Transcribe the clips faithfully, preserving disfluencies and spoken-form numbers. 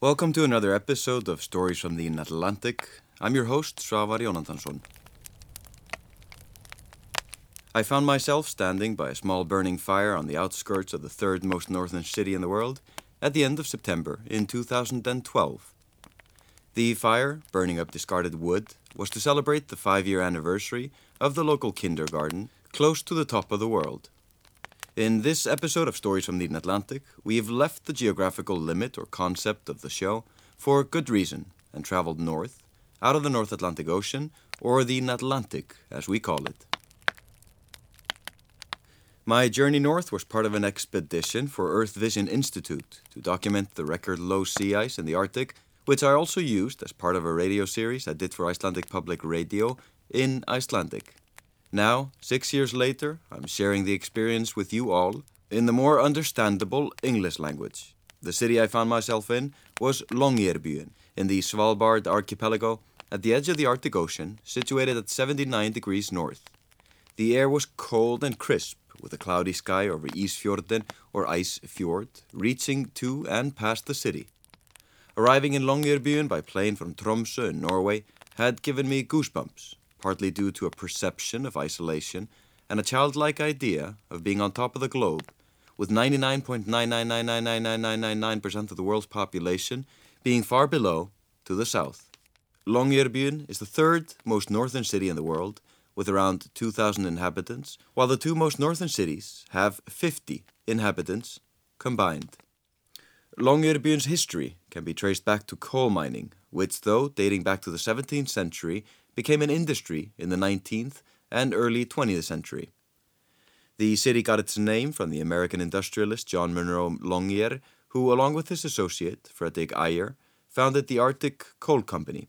Welcome to another episode of Stories from the Atlantic. I'm your host, Svavar Jónatansson. I found myself standing by a small burning fire on the outskirts of the third most northern city in the world at the end of September in two thousand twelve. The fire, burning up discarded wood, was to celebrate the five-year anniversary of the local kindergarten close to the top of the world. In this episode of Stories from the Atlantic, we have left the geographical limit or concept of the show for good reason and traveled north, out of the North Atlantic Ocean, or the Atlantic, as we call it. My journey north was part of an expedition for Earth Vision Institute to document the record low sea ice in the Arctic, which I also used as part of a radio series I did for Icelandic Public Radio in Icelandic. Now, six years later, I'm sharing the experience with you all in the more understandable English language. The city I found myself in was Longyearbyen, in the Svalbard archipelago, at the edge of the Arctic Ocean, situated at seventy-nine degrees north. The air was cold and crisp, with a cloudy sky over Isfjorden, or Icefjord, reaching to and past the city. Arriving in Longyearbyen by plane from Tromsø in Norway had given me goosebumps, partly due to a perception of isolation and a childlike idea of being on top of the globe, with ninety-nine point nine nine nine nine nine nine nine nine nine percent of the world's population being far below to the south. Longyearbyen is the third most northern city in the world, with around two thousand inhabitants, while the two most northern cities have fifty inhabitants combined. Longyearbyen's history can be traced back to coal mining, which, though dating back to the seventeenth century, became an industry in the nineteenth and early twentieth century. The city got its name from the American industrialist John Munro Longyear, who, along with his associate, Frederick Ayer, founded the Arctic Coal Company.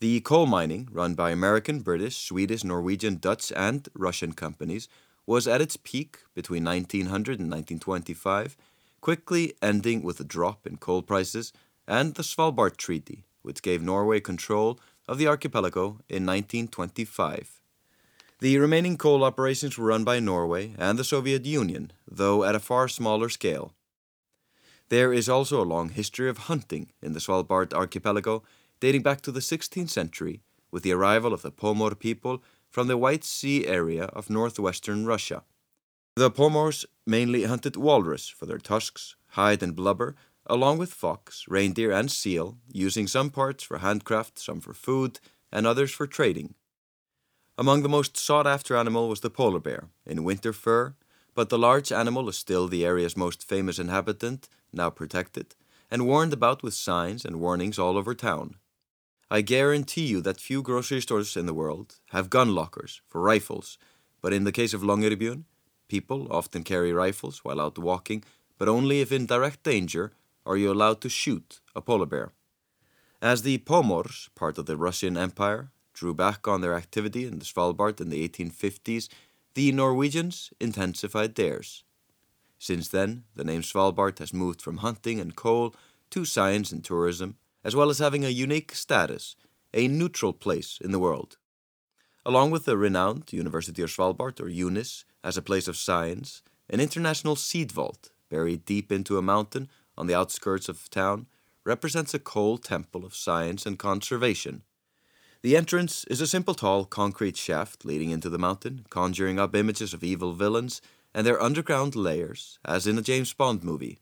The coal mining, run by American, British, Swedish, Norwegian, Dutch, and Russian companies, was at its peak between nineteen hundred and nineteen twenty-five, quickly ending with a drop in coal prices and the Svalbard Treaty, which gave Norway control of the archipelago in nineteen twenty-five. The remaining coal operations were run by Norway and the Soviet Union, though at a far smaller scale. There is also a long history of hunting in the Svalbard archipelago, dating back to the sixteenth century, with the arrival of the Pomor people from the White Sea area of northwestern Russia. The Pomors mainly hunted walrus for their tusks, hide and blubber, along with fox, reindeer, and seal, using some parts for handcraft, some for food, and others for trading. Among the most sought-after animal was the polar bear, in winter fur, but the large animal is still the area's most famous inhabitant, now protected, and warned about with signs and warnings all over town. I guarantee you that few grocery stores in the world have gun lockers for rifles, but in the case of Longyearbyen, people often carry rifles while out walking, but only if in direct danger are you allowed to shoot a polar bear. As the Pomors, part of the Russian Empire, drew back on their activity in the Svalbard in the eighteen fifties, the Norwegians intensified theirs. Since then, the name Svalbard has moved from hunting and coal to science and tourism, as well as having a unique status, a neutral place in the world. Along with the renowned University of Svalbard, or UNIS, as a place of science, an international seed vault, buried deep into a mountain on the outskirts of town, represents a coal temple of science and conservation. The entrance is a simple tall concrete shaft leading into the mountain, conjuring up images of evil villains and their underground lairs, as in a James Bond movie.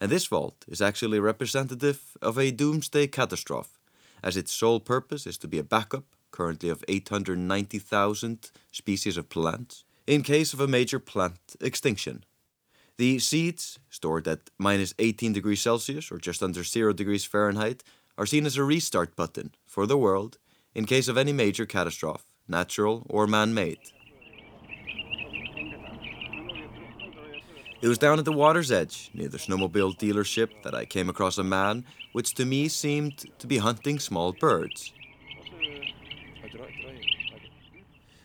And this vault is actually representative of a doomsday catastrophe, as its sole purpose is to be a backup, currently of eight hundred ninety thousand species of plants, in case of a major plant extinction. The seeds, stored at minus eighteen degrees Celsius, or just under zero degrees Fahrenheit, are seen as a restart button for the world in case of any major catastrophe, natural or man-made. It was down at the water's edge, near the snowmobile dealership, that I came across a man which to me seemed to be hunting small birds.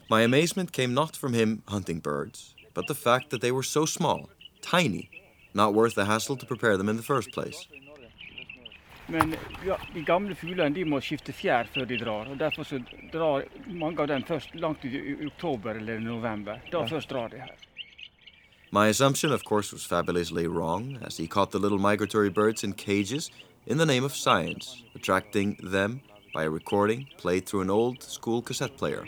My amazement came not from him hunting birds, but the fact that they were so small, tiny, not worth the hassle to prepare them in the first place. Men ja, de gamle fuglene, de må skifte fjær før de drar, og derfor så drar mange av dem først langt I oktober eller november. Da først drar de her. My assumption, of course, was fabulously wrong, as he caught the little migratory birds in cages in the name of science, attracting them by a recording played through an old school cassette player.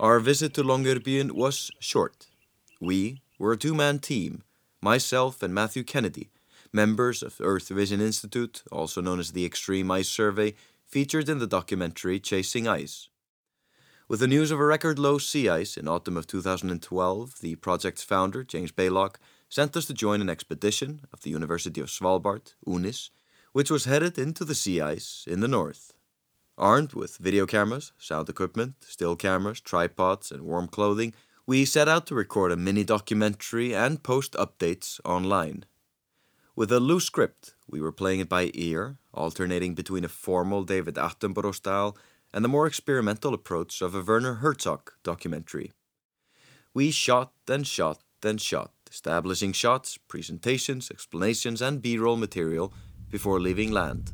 Our visit to Longyearbyen was short. We were a two-man team, myself and Matthew Kennedy, members of Earth Vision Institute, also known as the Extreme Ice Survey, featured in the documentary Chasing Ice. With the news of a record low sea ice in autumn of two thousand twelve, the project's founder, James Balog, sent us to join an expedition of the University of Svalbard, UNIS, which was headed into the sea ice in the north. Armed with video cameras, sound equipment, still cameras, tripods, and warm clothing, we set out to record a mini-documentary and post updates online. With a loose script, we were playing it by ear, alternating between a formal David Attenborough style and the more experimental approach of a Werner Herzog documentary. We shot and shot and shot, establishing shots, presentations, explanations, and B-roll material before leaving land.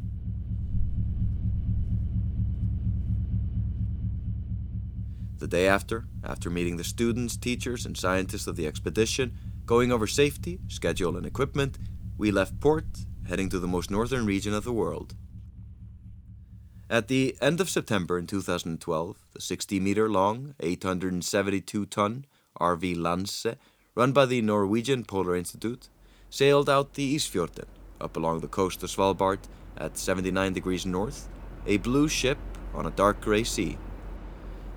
The day after, after meeting the students, teachers, and scientists of the expedition, going over safety, schedule, and equipment, we left port, heading to the most northern region of the world. At the end of September in two thousand twelve, the sixty-meter-long, eight hundred seventy-two-ton R V Lance, run by the Norwegian Polar Institute, sailed out the Isfjorden, up along the coast of Svalbard at seventy-nine degrees north, a blue ship on a dark grey sea.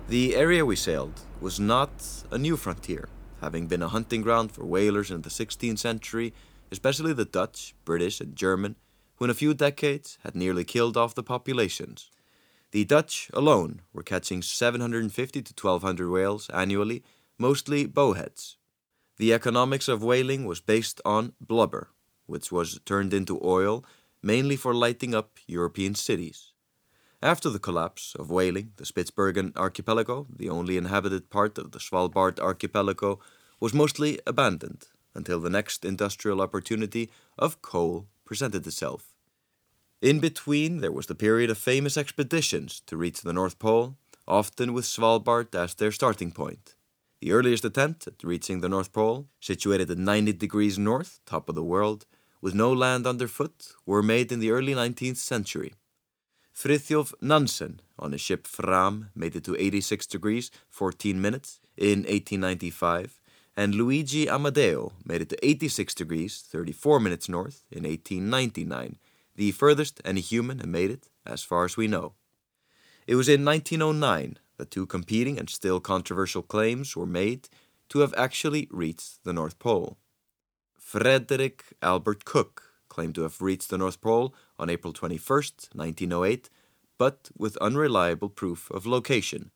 The area we sailed was not a new frontier, having been a hunting ground for whalers in the sixteenth century, especially the Dutch, British, and German, who in a few decades had nearly killed off the populations. The Dutch alone were catching seven hundred fifty to twelve hundred whales annually, mostly bowheads. The economics of whaling was based on blubber, which was turned into oil, mainly for lighting up European cities. After the collapse of whaling, the Spitsbergen archipelago, the only inhabited part of the Svalbard archipelago, was mostly abandoned until the next industrial opportunity of coal presented itself. In between, there was the period of famous expeditions to reach the North Pole, often with Svalbard as their starting point. The earliest attempt at reaching the North Pole, situated at ninety degrees north, top of the world, with no land underfoot, were made in the early nineteenth century. Fridtjof Nansen, on his ship Fram, made it to eighty-six degrees, fourteen minutes in eighteen ninety-five, and Luigi Amadeo made it to eighty-six degrees, thirty-four minutes north in eighteen ninety-nine, the furthest any human had made it, as far as we know. It was in nineteen oh nine that two competing and still controversial claims were made to have actually reached the North Pole. Frederick Albert Cook claimed to have reached the North Pole on April twenty-first, nineteen oh eight, but with unreliable proof of location.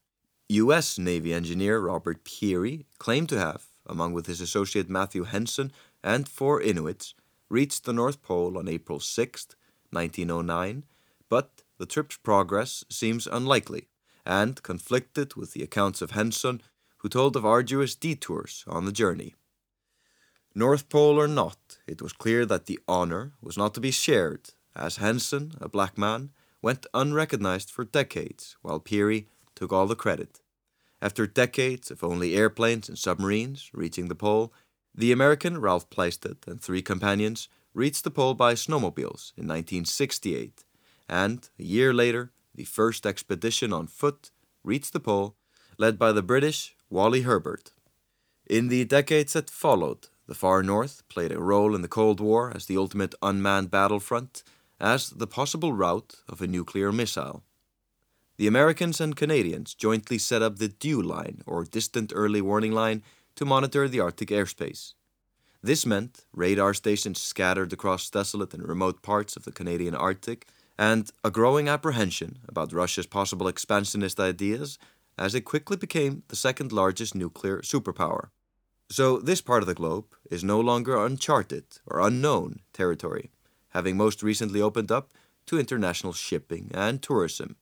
U S Navy engineer Robert Peary claimed to have, along with his associate Matthew Henson and four Inuits, reached the North Pole on April sixth, nineteen oh nine, but the trip's progress seems unlikely and conflicted with the accounts of Henson, who told of arduous detours on the journey. North Pole or not, it was clear that the honor was not to be shared, as Henson, a black man, went unrecognized for decades, while Peary took all the credit. After decades of only airplanes and submarines reaching the pole, the American Ralph Plaisted and three companions reached the pole by snowmobiles in nineteen sixty-eight, and a year later, the first expedition on foot reached the pole, led by the British Wally Herbert. In the decades that followed, the far north played a role in the Cold War as the ultimate unmanned battlefront, as the possible route of a nuclear missile. The Americans and Canadians jointly set up the DEW Line, or Distant Early Warning Line, to monitor the Arctic airspace. This meant radar stations scattered across desolate and remote parts of the Canadian Arctic, and a growing apprehension about Russia's possible expansionist ideas, as it quickly became the second largest nuclear superpower. So this part of the globe is no longer uncharted or unknown territory, having most recently opened up to international shipping and tourism.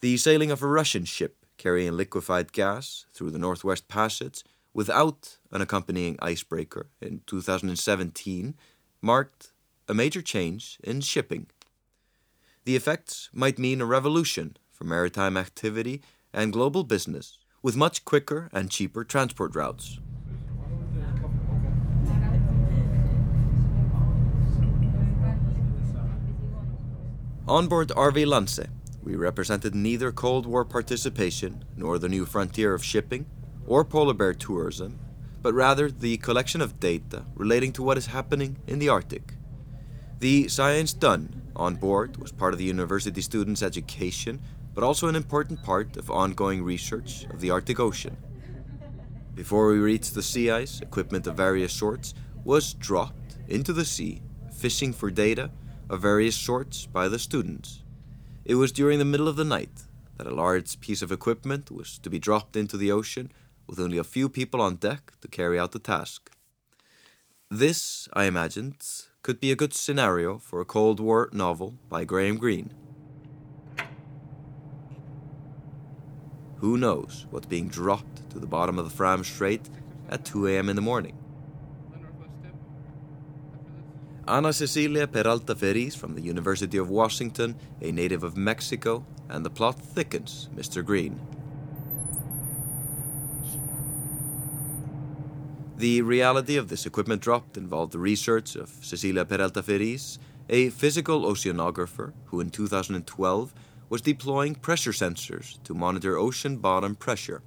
The sailing of a Russian ship carrying liquefied gas through the Northwest Passage without an accompanying icebreaker in two thousand seventeen marked a major change in shipping. The effects might mean a revolution for maritime activity and global business, with much quicker and cheaper transport routes. Onboard R V Lance, we represented neither Cold War participation nor the new frontier of shipping or polar bear tourism, but rather the collection of data relating to what is happening in the Arctic. The science done on board was part of the university students' education, but also an important part of ongoing research of the Arctic Ocean. Before we reached the sea ice, equipment of various sorts was dropped into the sea, fishing for data of various sorts by the students. It was during the middle of the night that a large piece of equipment was to be dropped into the ocean with only a few people on deck to carry out the task. This, I imagined, could be a good scenario for a Cold War novel by Graham Greene. Who knows what's being dropped to the bottom of the Fram Strait at two a.m. in the morning? Ana Cecilia Peralta Ferriz from the University of Washington, a native of Mexico, and the plot thickens, Mister Green. The reality of this equipment dropped involved the research of Cecilia Peralta Ferriz, a physical oceanographer who in two thousand twelve was deploying pressure sensors to monitor ocean bottom pressure.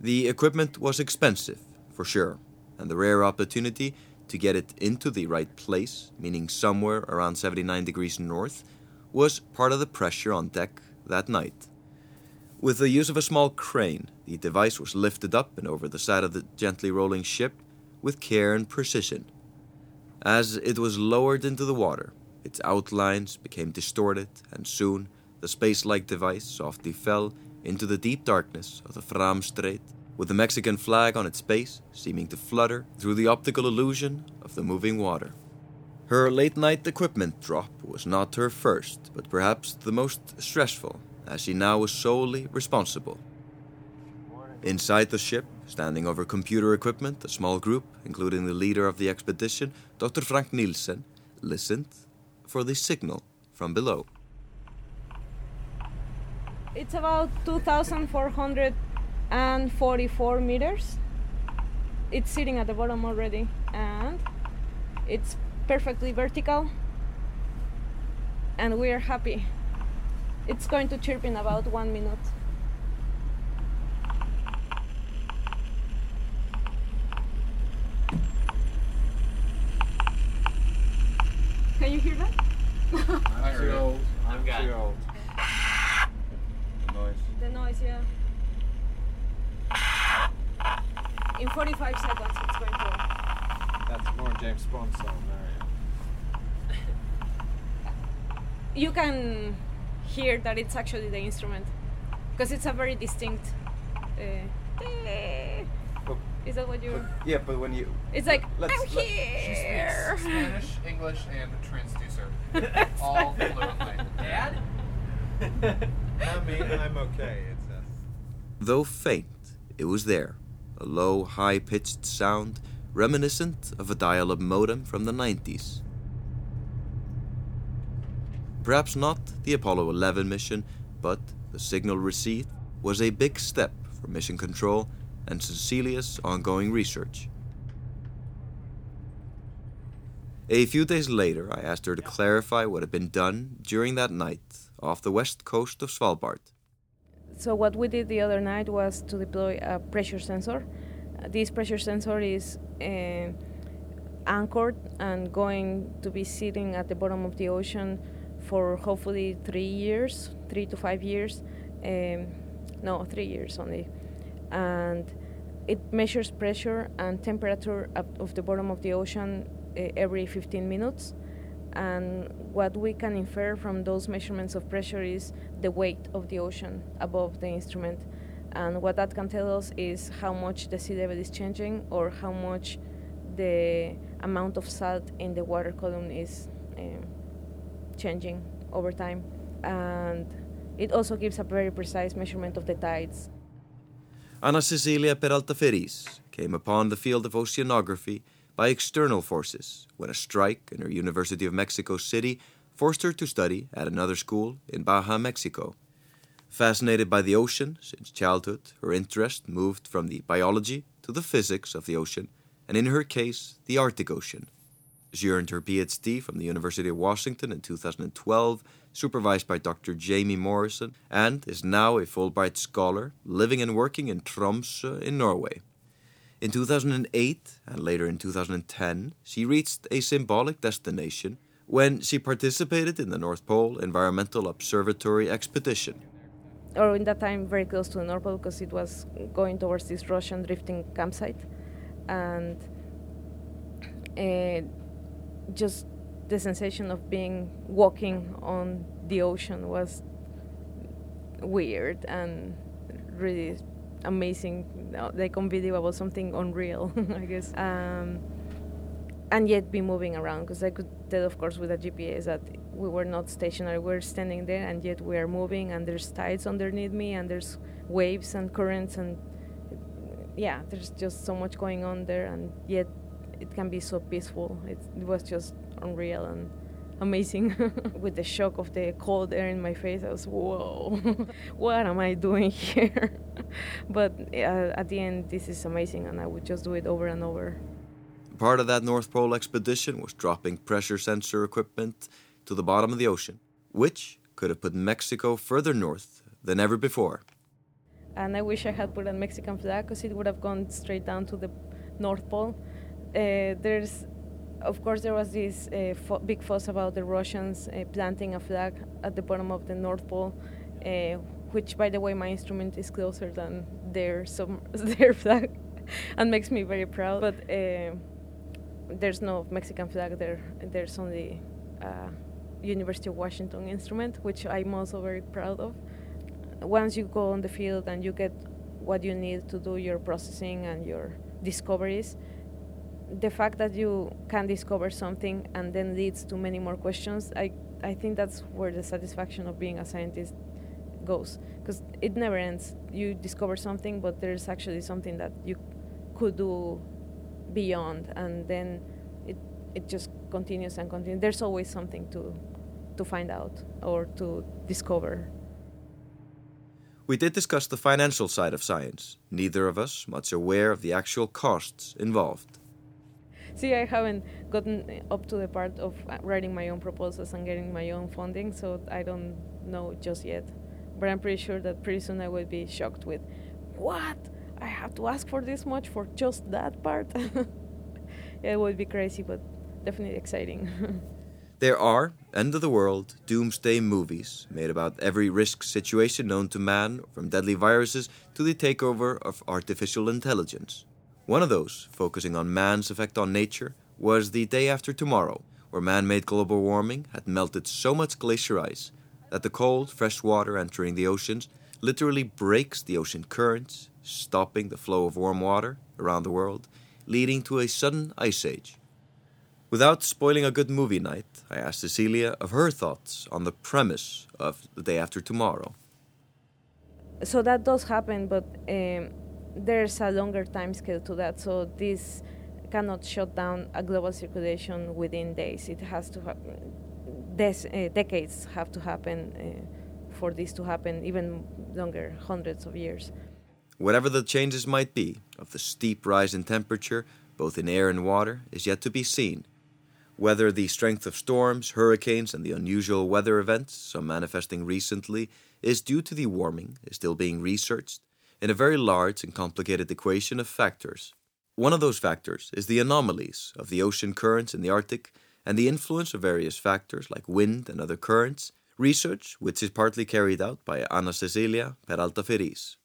The equipment was expensive, for sure, and the rare opportunity to get it into the right place, meaning somewhere around seventy-nine degrees north, was part of the pressure on deck that night. With the use of a small crane, the device was lifted up and over the side of the gently rolling ship with care and precision. As it was lowered into the water, its outlines became distorted, and soon the space-like device softly fell into the deep darkness of the Fram Strait, with the Mexican flag on its base seeming to flutter through the optical illusion of the moving water. Her late-night equipment drop was not her first, but perhaps the most stressful, as she now was solely responsible. Inside the ship, standing over computer equipment, a small group, including the leader of the expedition, Doctor Frank Nielsen, listened for the signal from below. It's about two thousand four hundred and forty-four meters. It's sitting at the bottom already, and it's perfectly vertical, and we are happy. It's going to chirp in about one minute. Can you hear that? I heard it. I'm got the noise. The noise, yeah. In forty-five seconds it's going to... That's more James Bond song, there. You can hear that it's actually the instrument, because it's a very distinct... Uh, but, is that what you... But, yeah, but when you... It's like, let's, I'm let's, here! She speaks Spanish, English, and transducer. All fluently. Dad? I mean, I'm okay. It's a... Though faint, it was there. A low, high-pitched sound, reminiscent of a dial-up modem from the nineties. Perhaps not the Apollo eleven mission, but the signal received was a big step for mission control and Cecilia's ongoing research. A few days later, I asked her to clarify what had been done during that night off the west coast of Svalbard. So what we did the other night was to deploy a pressure sensor. This pressure sensor is uh, anchored and going to be sitting at the bottom of the ocean for hopefully three years, three to five years. Um, no, three years only. And it measures pressure and temperature of the bottom of the ocean uh, every fifteen minutes. And what we can infer from those measurements of pressure is the weight of the ocean above the instrument. And what that can tell us is how much the sea level is changing, or how much the amount of salt in the water column is um, changing over time. And it also gives a very precise measurement of the tides. Ana Cecilia Peralta Ferriz came upon the field of oceanography by external forces when a strike in her University of Mexico City forced her to study at another school in Baja, Mexico. Fascinated by the ocean since childhood, her interest moved from the biology to the physics of the ocean, and in her case, the Arctic Ocean. She earned her PhD from the University of Washington in two thousand twelve, supervised by Doctor Jamie Morrison, and is now a Fulbright scholar, living and working in Tromsø in Norway. In two thousand eight, and later in two thousand ten, she reached a symbolic destination when she participated in the North Pole Environmental Observatory expedition. Or in that time, very close to the North Pole, because it was going towards this Russian drifting campsite. And uh, just the sensation of being walking on the ocean was weird and really amazing, like unbelievable, something unreal, I guess. Um, and yet be moving around, because I could tell, of course, with a G P S that we were not stationary, we were standing there, and yet we are moving, and there's tides underneath me, and there's waves and currents, and yeah, there's just so much going on there, and yet it can be so peaceful. It, it was just unreal and amazing. With the shock of the cold air in my face, I was, whoa, what am I doing here? But uh, at the end, this is amazing, and I would just do it over and over. Part of that North Pole expedition was dropping pressure sensor equipment to the bottom of the ocean, which could have put Mexico further north than ever before. And I wish I had put a Mexican flag, because it would have gone straight down to the North Pole. Uh, there's, of course, there was this uh, fo- big fuss about the Russians uh, planting a flag at the bottom of the North Pole, uh, which, by the way, my instrument is closer than their some their flag, and makes me very proud. But uh, there's no Mexican flag there. There's only uh, University of Washington instrument, which I'm also very proud of. Once you go on the field and you get what you need to do your processing and your discoveries, the fact that you can discover something and then leads to many more questions, I, I think that's where the satisfaction of being a scientist goes, because it never ends. You discover something, but there's actually something that you could do beyond, and then it it just continues and continues. There's always something to to find out or to discover. We did discuss the financial side of science, neither of us much aware of the actual costs involved. See, I haven't gotten up to the part of writing my own proposals and getting my own funding, so I don't know just yet. But I'm pretty sure that pretty soon I will be shocked with, what? I have to ask for this much for just that part? It would be crazy, but definitely exciting. There are end-of-the-world doomsday movies made about every risk situation known to man, from deadly viruses to the takeover of artificial intelligence. One of those, focusing on man's effect on nature, was The Day After Tomorrow, where man-made global warming had melted so much glacier ice that the cold, fresh water entering the oceans literally breaks the ocean currents, stopping the flow of warm water around the world, leading to a sudden ice age. Without spoiling a good movie night, I asked Cecilia of her thoughts on the premise of The Day After Tomorrow. So that does happen, but um, there's a longer time scale to that. So this cannot shut down a global circulation within days. It has to happen. Des- uh, decades have to happen uh, for this to happen, even longer, hundreds of years. Whatever the changes might be of the steep rise in temperature, both in air and water, is yet to be seen. Whether the strength of storms, hurricanes, and the unusual weather events, some manifesting recently, is due to the warming is still being researched in a very large and complicated equation of factors. One of those factors is the anomalies of the ocean currents in the Arctic and the influence of various factors like wind and other currents, research which is partly carried out by Ana Cecilia Peralta Ferriz.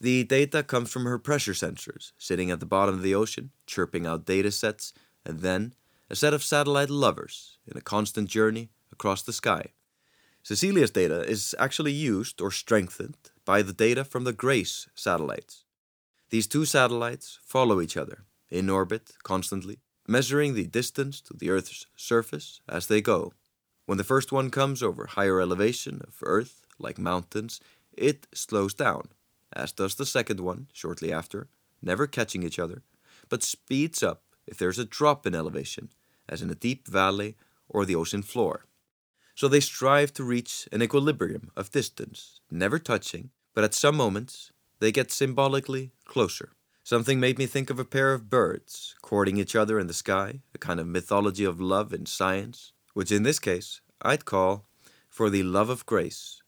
The data comes from her pressure sensors, sitting at the bottom of the ocean, chirping out data sets, and then a set of satellite lovers in a constant journey across the sky. Cecilia's data is actually used or strengthened by the data from the GRACE satellites. These two satellites follow each other, in orbit, constantly, measuring the distance to the Earth's surface as they go. When the first one comes over higher elevation of Earth, like mountains, it slows down, as does the second one shortly after, never catching each other, but speeds up if there's a drop in elevation, as in a deep valley or the ocean floor. so they strive to reach an equilibrium of distance, never touching, but at some moments they get symbolically closer. Something made me think of a pair of birds courting each other in the sky, a kind of mythology of love and science, which in this case I'd call For the Love of Grace.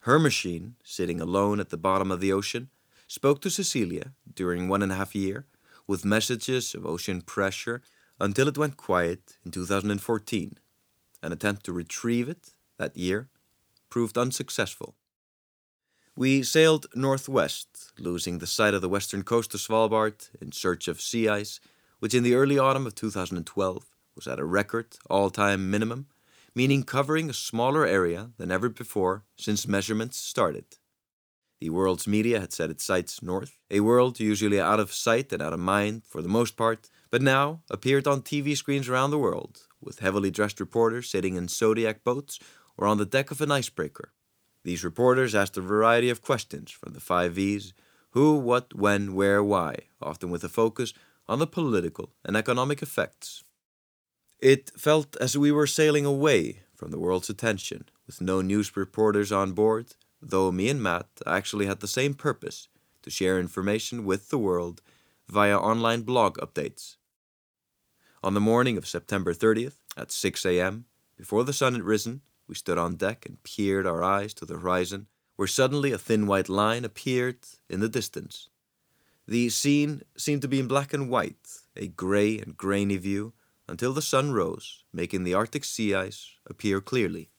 Her machine, sitting alone at the bottom of the ocean, spoke to Cecilia during one and a half year with messages of ocean pressure until it went quiet in two thousand fourteen. An attempt to retrieve it that year proved unsuccessful. We sailed northwest, losing the sight of the western coast of Svalbard in search of sea ice, which in the early autumn of two thousand twelve was at a record all-time minimum, meaning covering a smaller area than ever before since measurements started. The world's media had set its sights north, a world usually out of sight and out of mind for the most part, but now appeared on T V screens around the world, with heavily dressed reporters sitting in zodiac boats or on the deck of an icebreaker. These reporters asked a variety of questions from the five V's, who, what, when, where, why, often with a focus on the political and economic effects. It felt as we were sailing away from the world's attention, with no news reporters on board, though me and Matt actually had the same purpose, to share information with the world via online blog updates. On the morning of September thirtieth, at six a.m., before the sun had risen, we stood on deck and peered our eyes to the horizon, where suddenly a thin white line appeared in the distance. The scene seemed to be in black and white, a grey and grainy view, until the sun rose, making the Arctic sea ice appear clearly.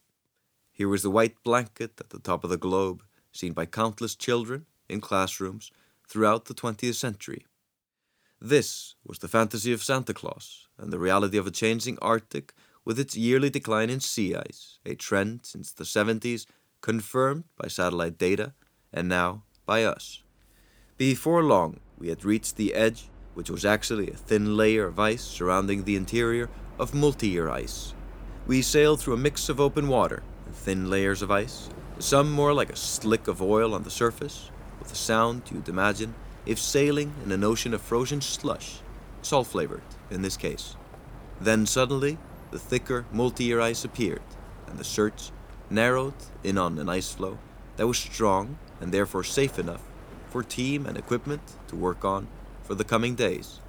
Here was the white blanket at the top of the globe, seen by countless children in classrooms throughout the twentieth century. This was the fantasy of Santa Claus, and the reality of a changing Arctic with its yearly decline in sea ice, a trend since the seventies confirmed by satellite data and now by us. Before long, we had reached the edge, which was actually a thin layer of ice surrounding the interior of multi-year ice. We sailed through a mix of open water and thin layers of ice, some more like a slick of oil on the surface, with a sound you'd imagine if sailing in an ocean of frozen slush, salt-flavored in this case. Then suddenly, the thicker multi-year ice appeared, and the search narrowed in on an ice floe that was strong and therefore safe enough for team and equipment to work on for the coming days.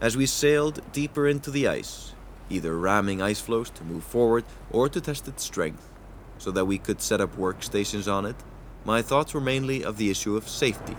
As we sailed deeper into the ice, either ramming ice floes to move forward or to test its strength, so that we could set up workstations on it, my thoughts were mainly of the issue of safety.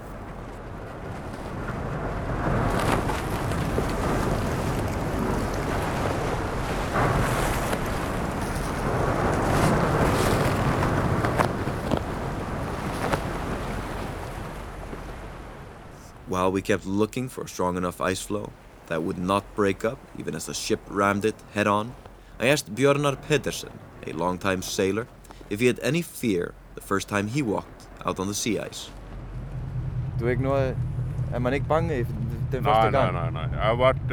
While we kept looking for a strong enough ice floe that would not break up even as the ship rammed it head-on, I asked Björnar Pedersen, a longtime sailor, if he had any fear the first time he walked out on the sea ice. Du er ikke noe, er man ikke bange den første gang? Nei, nei, nei. Jeg har vært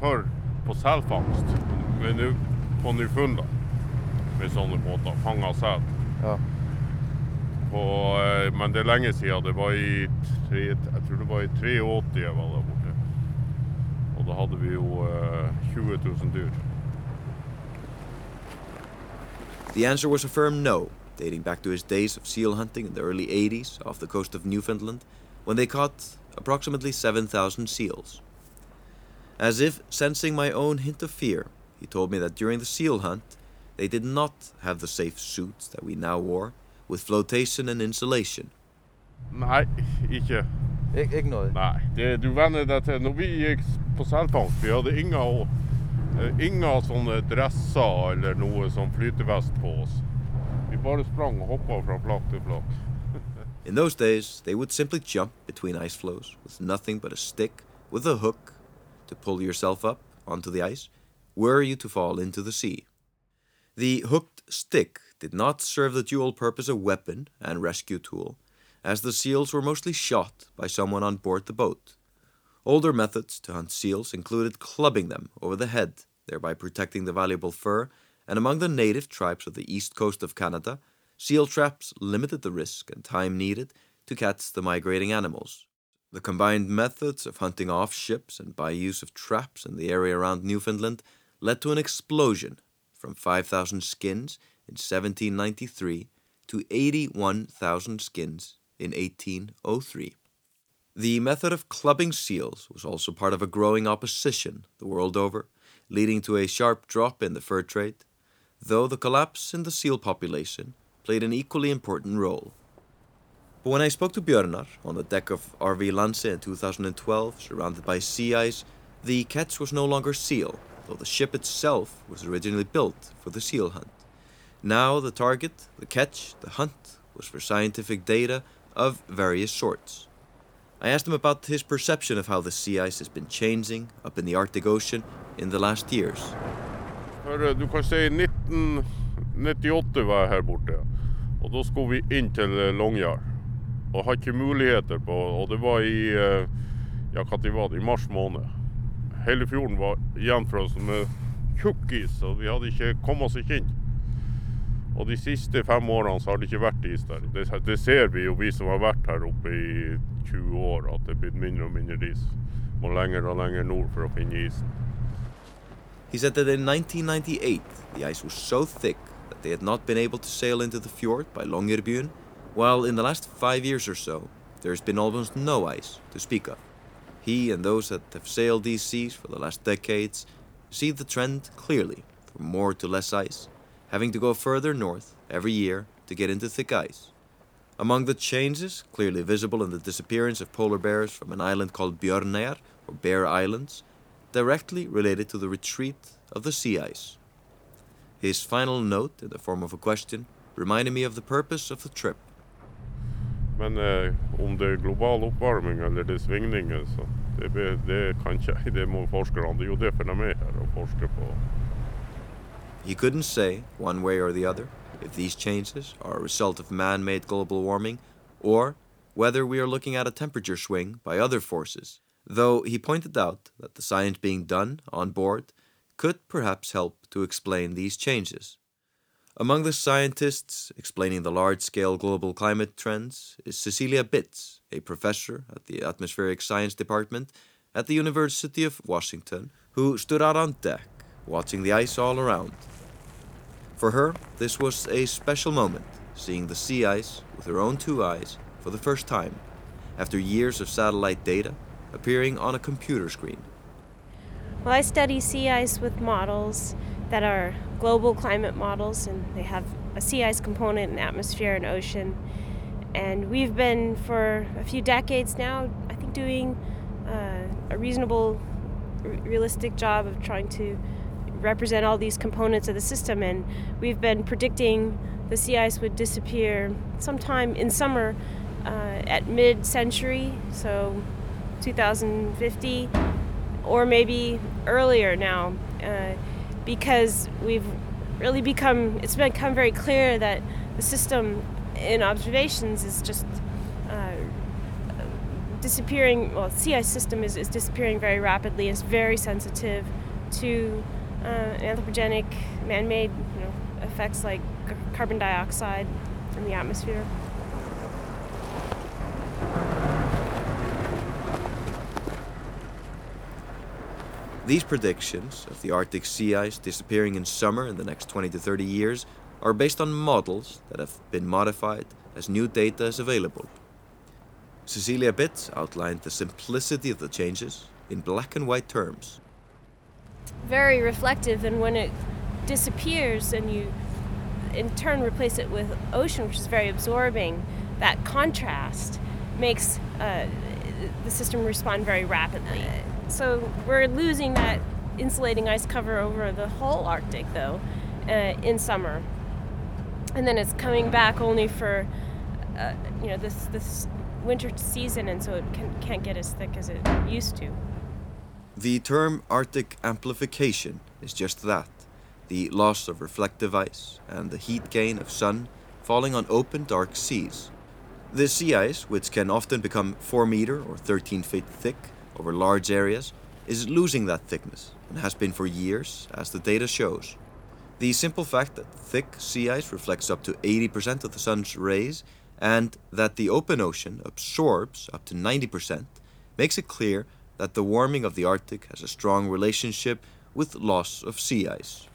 før på selfangst, men nu på Newfoundland, med sånne båter, fanget sel. Ja. På, men det er lenge siden, det var i, tre, jeg tror det var i åttiotre jeg var der borte. Og da hadde vi jo uh, twenty thousand dyr. The answer was a firm no, dating back to his days of seal hunting in the early eighties off the coast of Newfoundland, when they caught approximately seven thousand seals. As if sensing my own hint of fear, he told me that during the seal hunt, they did not have the safe suits that we now wore, with flotation and insulation. Nei, ikke. Ik- ikke noe? Nei, det, du venner deg til. Når vi gikk på selvfangst, vi hadde ingen, ingen sånne dresser eller noe som flytevest på oss. Vi bare sprang og hoppet fra flak til flak. In those days, they would simply jump between ice floes with nothing but a stick with a hook to pull yourself up onto the ice, were you to fall into the sea. The hooked stick did not serve the dual purpose of weapon and rescue tool, as the seals were mostly shot by someone on board the boat. Older methods to hunt seals included clubbing them over the head, thereby protecting the valuable fur, and among the native tribes of the east coast of Canada, seal traps limited the risk and time needed to catch the migrating animals. The combined methods of hunting off ships and by use of traps in the area around Newfoundland led to an explosion from five thousand skins in seventeen ninety-three to eighty-one thousand skins in eighteen oh three. The method of clubbing seals was also part of a growing opposition the world over, leading to a sharp drop in the fur trade, though the collapse in the seal population played an equally important role. But when I spoke to Björnar on the deck of R V Lance in two thousand twelve, surrounded by sea ice, the catch was no longer seal, though the ship itself was originally built for the seal hunt. Now the target, the catch, the hunt, was for scientific data of various sorts. I asked him about his perception of how the sea ice has been changing up in the Arctic Ocean in the last years. Du kan säga nitton nittioåtta var jag här borta, och då skulle vi in till Longyear och hade inte möjligheter på, och det var i, jag kan inte vara, i mars månad. Hela fjorden var jämförelse med tjockis, och vi hade inte kommit oss in. Och de sista fem åren så har det inte varit is där. Det, det ser vi ju, vi som har varit här uppe i tjugo år, att det blir mindre och mindre is. Man längre och längre norr för att finna isen. He said that in nineteen ninety-eight, the ice was so thick that they had not been able to sail into the fjord by Longyearbyen, while in the last five years or so, there has been almost no ice to speak of. He and those that have sailed these seas for the last decades see the trend clearly, from more to less ice, having to go further north every year to get into thick ice. Among the changes, clearly visible in the disappearance of polar bears from an island called Björneyjar, or Bear Islands, directly related to the retreat of the sea ice. His final note, in the form of a question, reminded me of the purpose of the trip. Men eh, om det är global uppvärmning eller det är svingningar, så det, det kanske det må forskarna, det är ju därför de är här och forskar på. He couldn't say, one way or the other, if these changes are a result of man-made global warming, or whether we are looking at a temperature swing by other forces, though he pointed out that the science being done on board could perhaps help to explain these changes. Among the scientists explaining the large-scale global climate trends is Cecilia Bitz, a professor at the Atmospheric Science Department at the University of Washington, who stood out on deck, watching the ice all around. For her, this was a special moment, seeing the sea ice with her own two eyes for the first time, after years of satellite data appearing on a computer screen. Well, I study sea ice with models that are global climate models, and they have a sea ice component in atmosphere and ocean. And we've been, for a few decades now, I think doing uh, a reasonable, re- realistic job of trying to represent all these components of the system, and we've been predicting the sea ice would disappear sometime in summer uh, at mid-century, so two thousand fifty, or maybe earlier now, uh, because we've really become, it's become very clear that the system in observations is just uh, disappearing, well, the sea ice system is, is disappearing very rapidly. It's very sensitive to Uh, anthropogenic, man-made, you know, effects like c- carbon dioxide in the atmosphere. These predictions of the Arctic sea ice disappearing in summer in the next twenty to thirty years are based on models that have been modified as new data is available. Cecilia Bitz outlined the simplicity of the changes in black and white terms. Very reflective, and when it disappears and you in turn replace it with ocean, which is very absorbing, that contrast makes uh, the system respond very rapidly. So we're losing that insulating ice cover over the whole Arctic, though, uh, in summer, and then it's coming back only for uh, you know this this winter season, and so it can, can't get as thick as it used to. The term Arctic amplification is just that, the loss of reflective ice and the heat gain of sun falling on open, dark seas. The sea ice, which can often become four meter or thirteen feet thick over large areas, is losing that thickness and has been for years, as the data shows. The simple fact that thick sea ice reflects up to eighty percent of the sun's rays and that the open ocean absorbs up to ninety percent makes it clear that the warming of the Arctic has a strong relationship with loss of sea ice.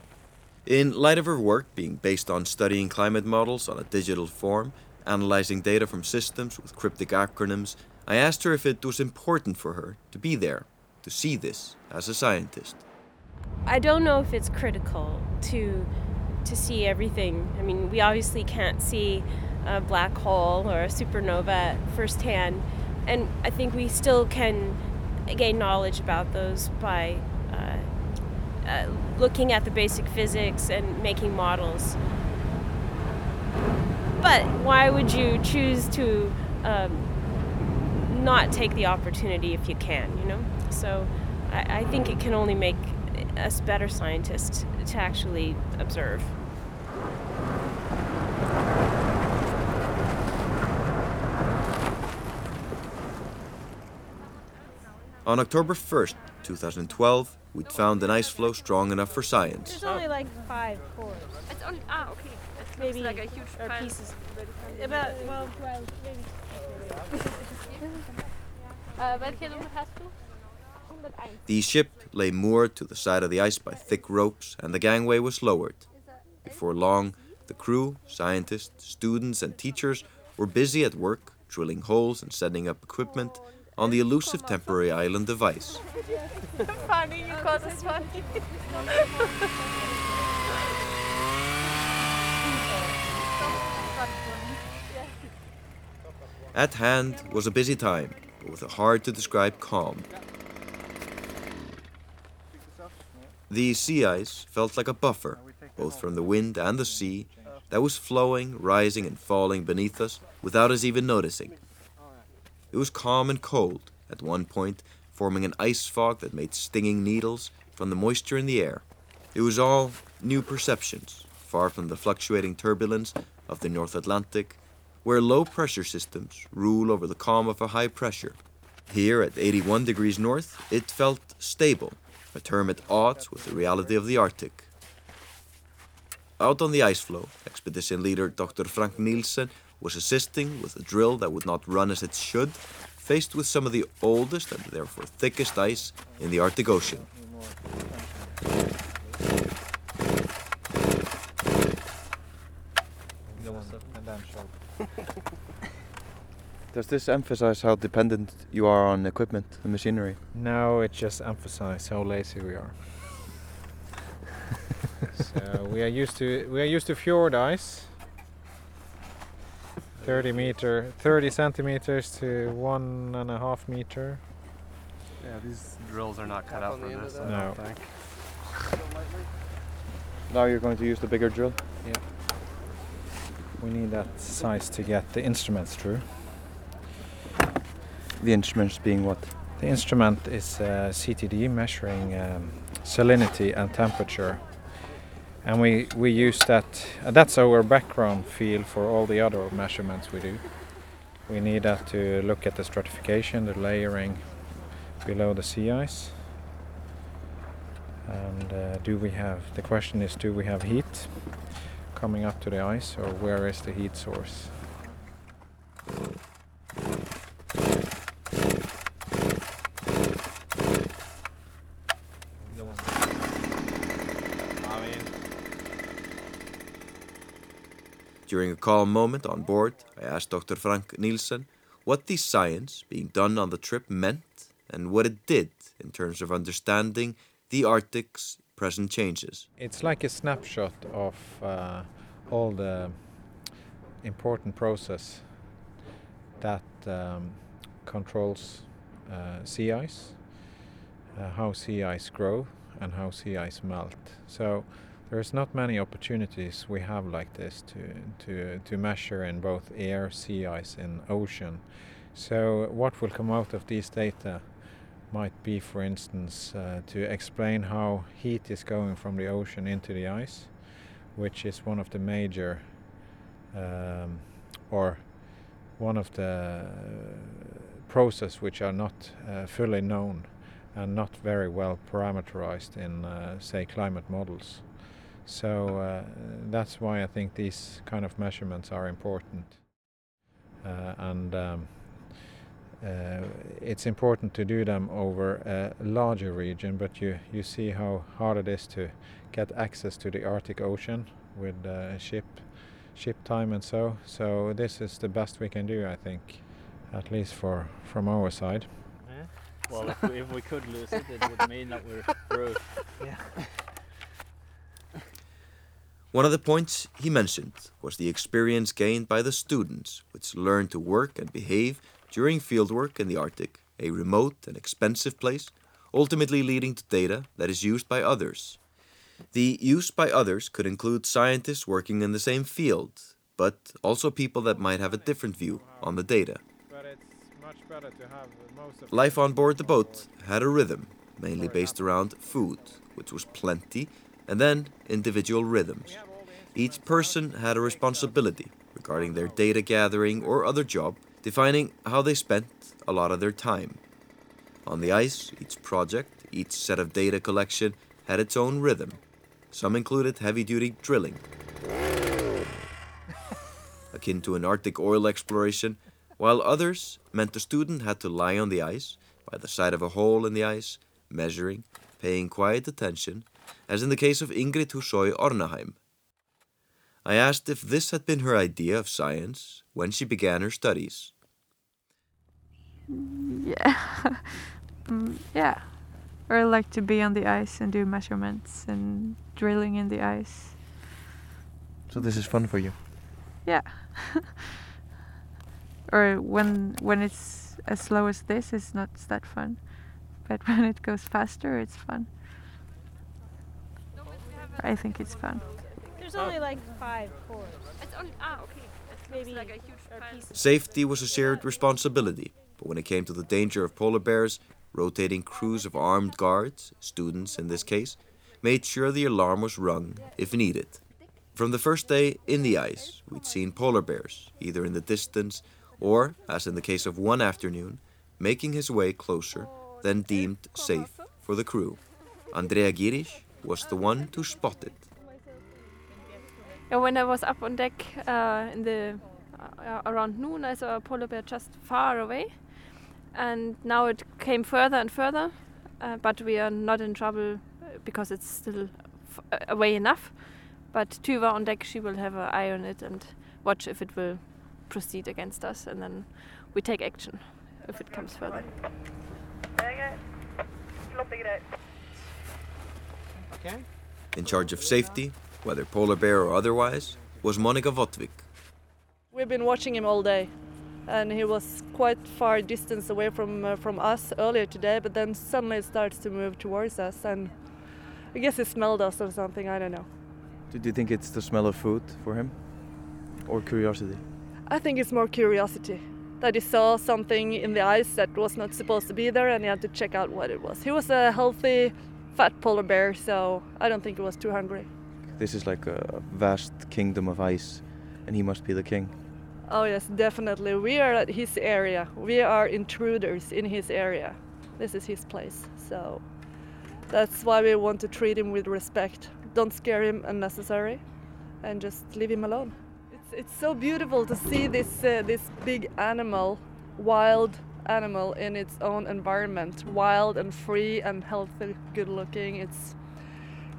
In light of her work being based on studying climate models on a digital form, analyzing data from systems with cryptic acronyms, I asked her if it was important for her to be there, to see this as a scientist. I don't know if it's critical to to see everything. I mean, we obviously can't see a black hole or a supernova firsthand, and I think we still can gain knowledge about those by uh, uh, looking at the basic physics and making models. But why would you choose to um, not take the opportunity if you can, you know? So I, I think it can only make us better scientists to actually observe. On October first, two thousand twelve, we'd found an ice floe strong enough for science. There's only like five cores. It's only, ah, okay. It maybe, like a huge or pile. Pieces. About, well, twelve, maybe. uh, The ship lay moored to the side of the ice by thick ropes, and the gangway was lowered. Before long, the crew, scientists, students, and teachers were busy at work, drilling holes and setting up equipment on the elusive temporary island of ice. Funny, you call this funny. At hand was a busy time, but with a hard-to-describe calm. The sea ice felt like a buffer, both from the wind and the sea, that was flowing, rising, and falling beneath us without us even noticing. It was calm and cold, at one point forming an ice fog that made stinging needles from the moisture in the air. It was all new perceptions, far from the fluctuating turbulence of the North Atlantic, where low-pressure systems rule over the calm of a high pressure. Here, at eighty-one degrees north, it felt stable, a term at odds with the reality of the Arctic. Out on the ice floe, expedition leader Doctor Frank Nielsen was assisting with a drill that would not run as it should, faced with some of the oldest and therefore thickest ice in the Arctic Ocean. Does this emphasize how dependent you are on equipment and machinery? No, it just emphasizes how lazy we are. So we are used to we are used to fjord ice, thirty meter, thirty centimeters to one and a half meter. Yeah, these drills are not cut out for this. I no. Don't think. Now you're going to use the bigger drill. Yeah. We need that size to get the instruments through. The instruments being what? The instrument is a C T D measuring um, salinity and temperature, and we we use that. Uh, that's our background field for all the other measurements we do. We need that to look at the stratification, the layering below the sea ice, and uh, do we have? The question is, do we have heat coming up to the ice, or where is the heat source? During a calm moment on board, I asked Doctor Frank Nielsen what the science being done on the trip meant and what it did in terms of understanding the Arctic's present changes. It's like a snapshot of uh, all the important process that um, controls uh, sea ice, uh, how sea ice grow and how sea ice melt. So. There's not many opportunities we have like this to, to, to measure in both air, sea ice and ocean. So what will come out of these data might be, for instance, uh, to explain how heat is going from the ocean into the ice, which is one of the major um, or one of the processes which are not uh, fully known and not very well parameterized in, uh, say, climate models. So uh, that's why I think these kind of measurements are important. Uh, and um, uh, it's important to do them over a larger region, but you, you see how hard it is to get access to the Arctic Ocean with uh, ship ship time and so. So this is the best we can do, I think, at least for from our side. Yeah. Well, if we, if we could lose it, it would mean that we're through. Yeah. One of the points he mentioned was the experience gained by the students, which learned to work and behave during fieldwork in the Arctic, a remote and expensive place, ultimately leading to data that is used by others. The use by others could include scientists working in the same field, but also people that might have a different view on the data. But it's much better to have most of life on board the boat had a rhythm, mainly based around food, which was plenty, and then individual rhythms. Each person had a responsibility regarding their data gathering or other job, defining how they spent a lot of their time. On the ice, each project, each set of data collection had its own rhythm. Some included heavy-duty drilling, akin to an Arctic oil exploration, while others meant the student had to lie on the ice, by the side of a hole in the ice, measuring, paying quiet attention, as in the case of Ingrid Husøy Ornaheim. I asked if this had been her idea of science when she began her studies. Yeah, mm, yeah. I like to be on the ice and do measurements and drilling in the ice. So this is fun for you? Yeah. Or when when it's as slow as this, it's not that fun. But when it goes faster, it's fun. I think it's fun. There's only like five cores. It's only, ah, okay. It Maybe like a huge safety was a shared responsibility, but when it came to the danger of polar bears, rotating crews of armed guards, students in this case, made sure the alarm was rung if needed. From the first day in the ice, we'd seen polar bears, either in the distance or, as in the case of one afternoon, making his way closer than deemed safe for the crew. Andrea Girish was the one to spot it. When I was up on deck uh, in the uh, around noon, I saw a polar bear just far away, and now it came further and further. Uh, but we are not in trouble because it's still f- away enough. But Tuva on deck, she will have an eye on it and watch if it will proceed against us, and then we take action if it comes further. Okay. In charge of safety, whether polar bear or otherwise, was Monica Votvik. We've been watching him all day, and he was quite far distance away from uh, from us earlier today, but then suddenly it starts to move towards us, and I guess he smelled us or something, I don't know. Do you think it's the smell of food for him, or curiosity? I think it's more curiosity, that he saw something in the ice that was not supposed to be there, and he had to check out what it was. He was a healthy, fat polar bear, so I don't think it was too hungry. This is like a vast kingdom of ice, and he must be the king. Oh yes, definitely. We are at his area. We are intruders in his area. This is his place, so that's why we want to treat him with respect. Don't scare him unnecessary, and just leave him alone. It's it's so beautiful to see this uh, this big animal, wild animal in its own environment, wild and free and healthy, good looking. It's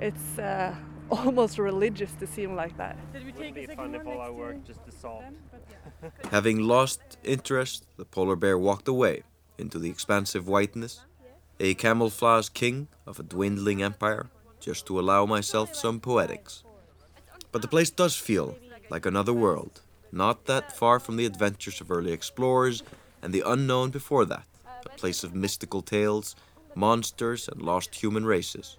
it's uh, almost religious to see him like that. Did we take a fun if all our work just dissolved? Yeah. Having lost interest, the polar bear walked away into the expansive whiteness, a camouflage king of a dwindling empire, just to allow myself some poetics. But the place does feel like another world, not that far from the adventures of early explorers and the unknown before that, a place of mystical tales, monsters and lost human races.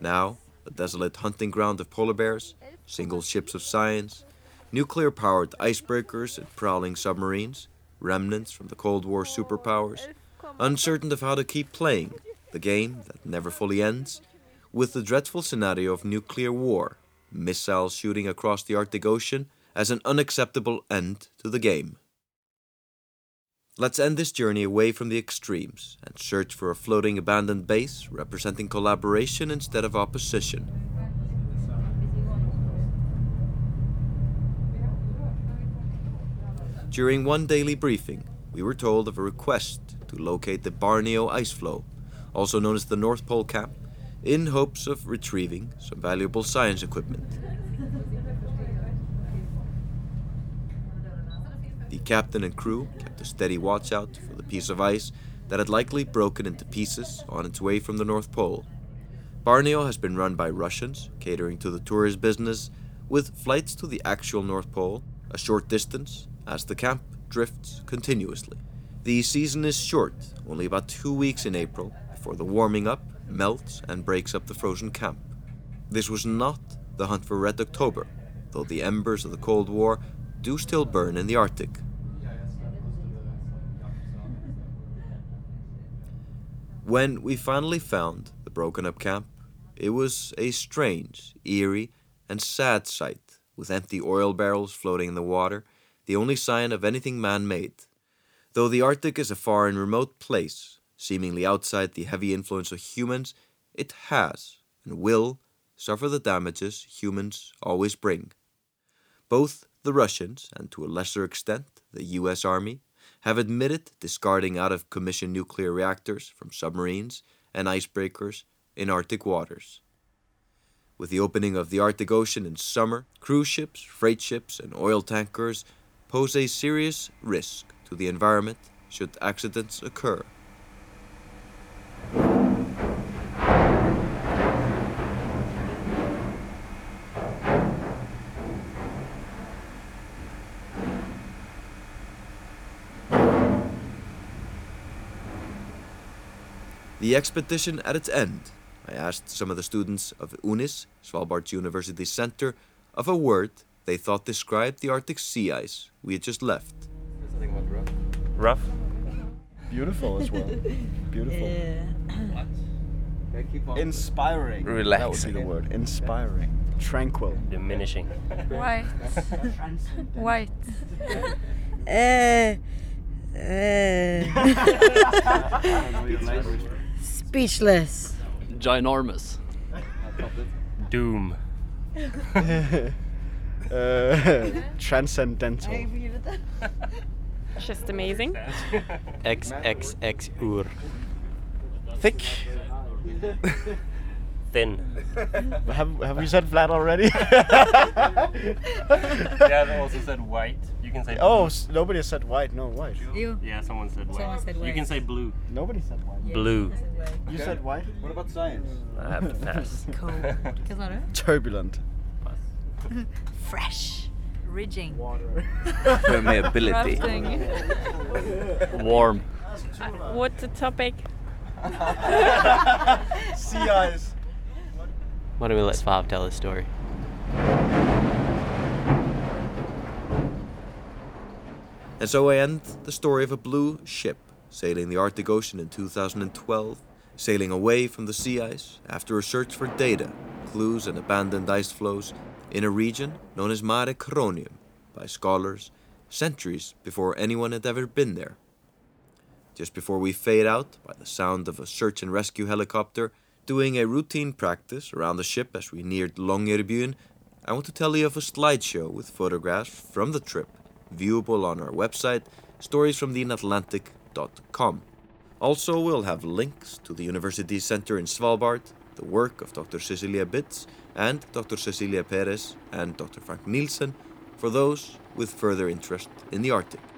Now, a desolate hunting ground of polar bears, single ships of science, nuclear-powered icebreakers and prowling submarines, remnants from the Cold War superpowers, uncertain of how to keep playing the game that never fully ends, with the dreadful scenario of nuclear war, missiles shooting across the Arctic Ocean as an unacceptable end to the game. Let's end this journey away from the extremes and search for a floating abandoned base representing collaboration instead of opposition. During one daily briefing, we were told of a request to locate the Barneo ice floe, also known as the North Pole Cap, in hopes of retrieving some valuable science equipment. The captain and crew kept a steady watch out for the piece of ice that had likely broken into pieces on its way from the North Pole. Barneo has been run by Russians, catering to the tourist business, with flights to the actual North Pole a short distance as the camp drifts continuously. The season is short, only about two weeks in April, before the warming up melts and breaks up the frozen camp. This was not the hunt for Red October, though the embers of the Cold War do still burn in the Arctic. When we finally found the broken up camp, it was a strange, eerie, and sad sight, with empty oil barrels floating in the water, the only sign of anything man-made. Though the Arctic is a far and remote place, seemingly outside the heavy influence of humans, it has, and will, suffer the damages humans always bring. Both the Russians, and to a lesser extent the U S Army, have admitted discarding out-of-commission nuclear reactors from submarines and icebreakers in Arctic waters. With the opening of the Arctic Ocean in summer, cruise ships, freight ships, and oil tankers pose a serious risk to the environment should accidents occur. The expedition at its end, I asked some of the students of UNIS, Svalbard's University Center, of a word they thought described the Arctic sea ice we had just left. There's nothing about rough. Rough? Beautiful as well. Beautiful. Uh, what? Inspiring. Relaxing. That would be the word. Inspiring. Tranquil. Diminishing. White. White. uh, uh. Speechless. Ginormous. Doom. uh, transcendental. Just amazing. XXXUR. Thick. Thin. Have, have we said flat already? Yeah, they also said white. You can say blue. Oh, s- nobody has said white. No, white. You? Yeah, someone said white. Someone said white. You can say blue. Nobody said white. Yeah, blue. Said white. You okay. Said white? What about science? I have to pass. Cold. Turbulent. Fresh. Ridging. Water. Permeability. Warm. Uh, what's the topic? Sea ice. Why don't we let Svav tell his story? And so I end the story of a blue ship sailing the Arctic Ocean in two thousand twelve, sailing away from the sea ice after a search for data, clues and abandoned ice floes in a region known as Mare Cronium by scholars centuries before anyone had ever been there. Just before we fade out by the sound of a search and rescue helicopter doing a routine practice around the ship as we neared Longyearbyen, I want to tell you of a slideshow with photographs from the trip, viewable on our website, stories from the atlantic dot com. Also, we'll have links to the University Center in Svalbard, the work of Doctor Cecilia Bitz and Doctor Cecilia Perez and Doctor Frank Nielsen for those with further interest in the Arctic.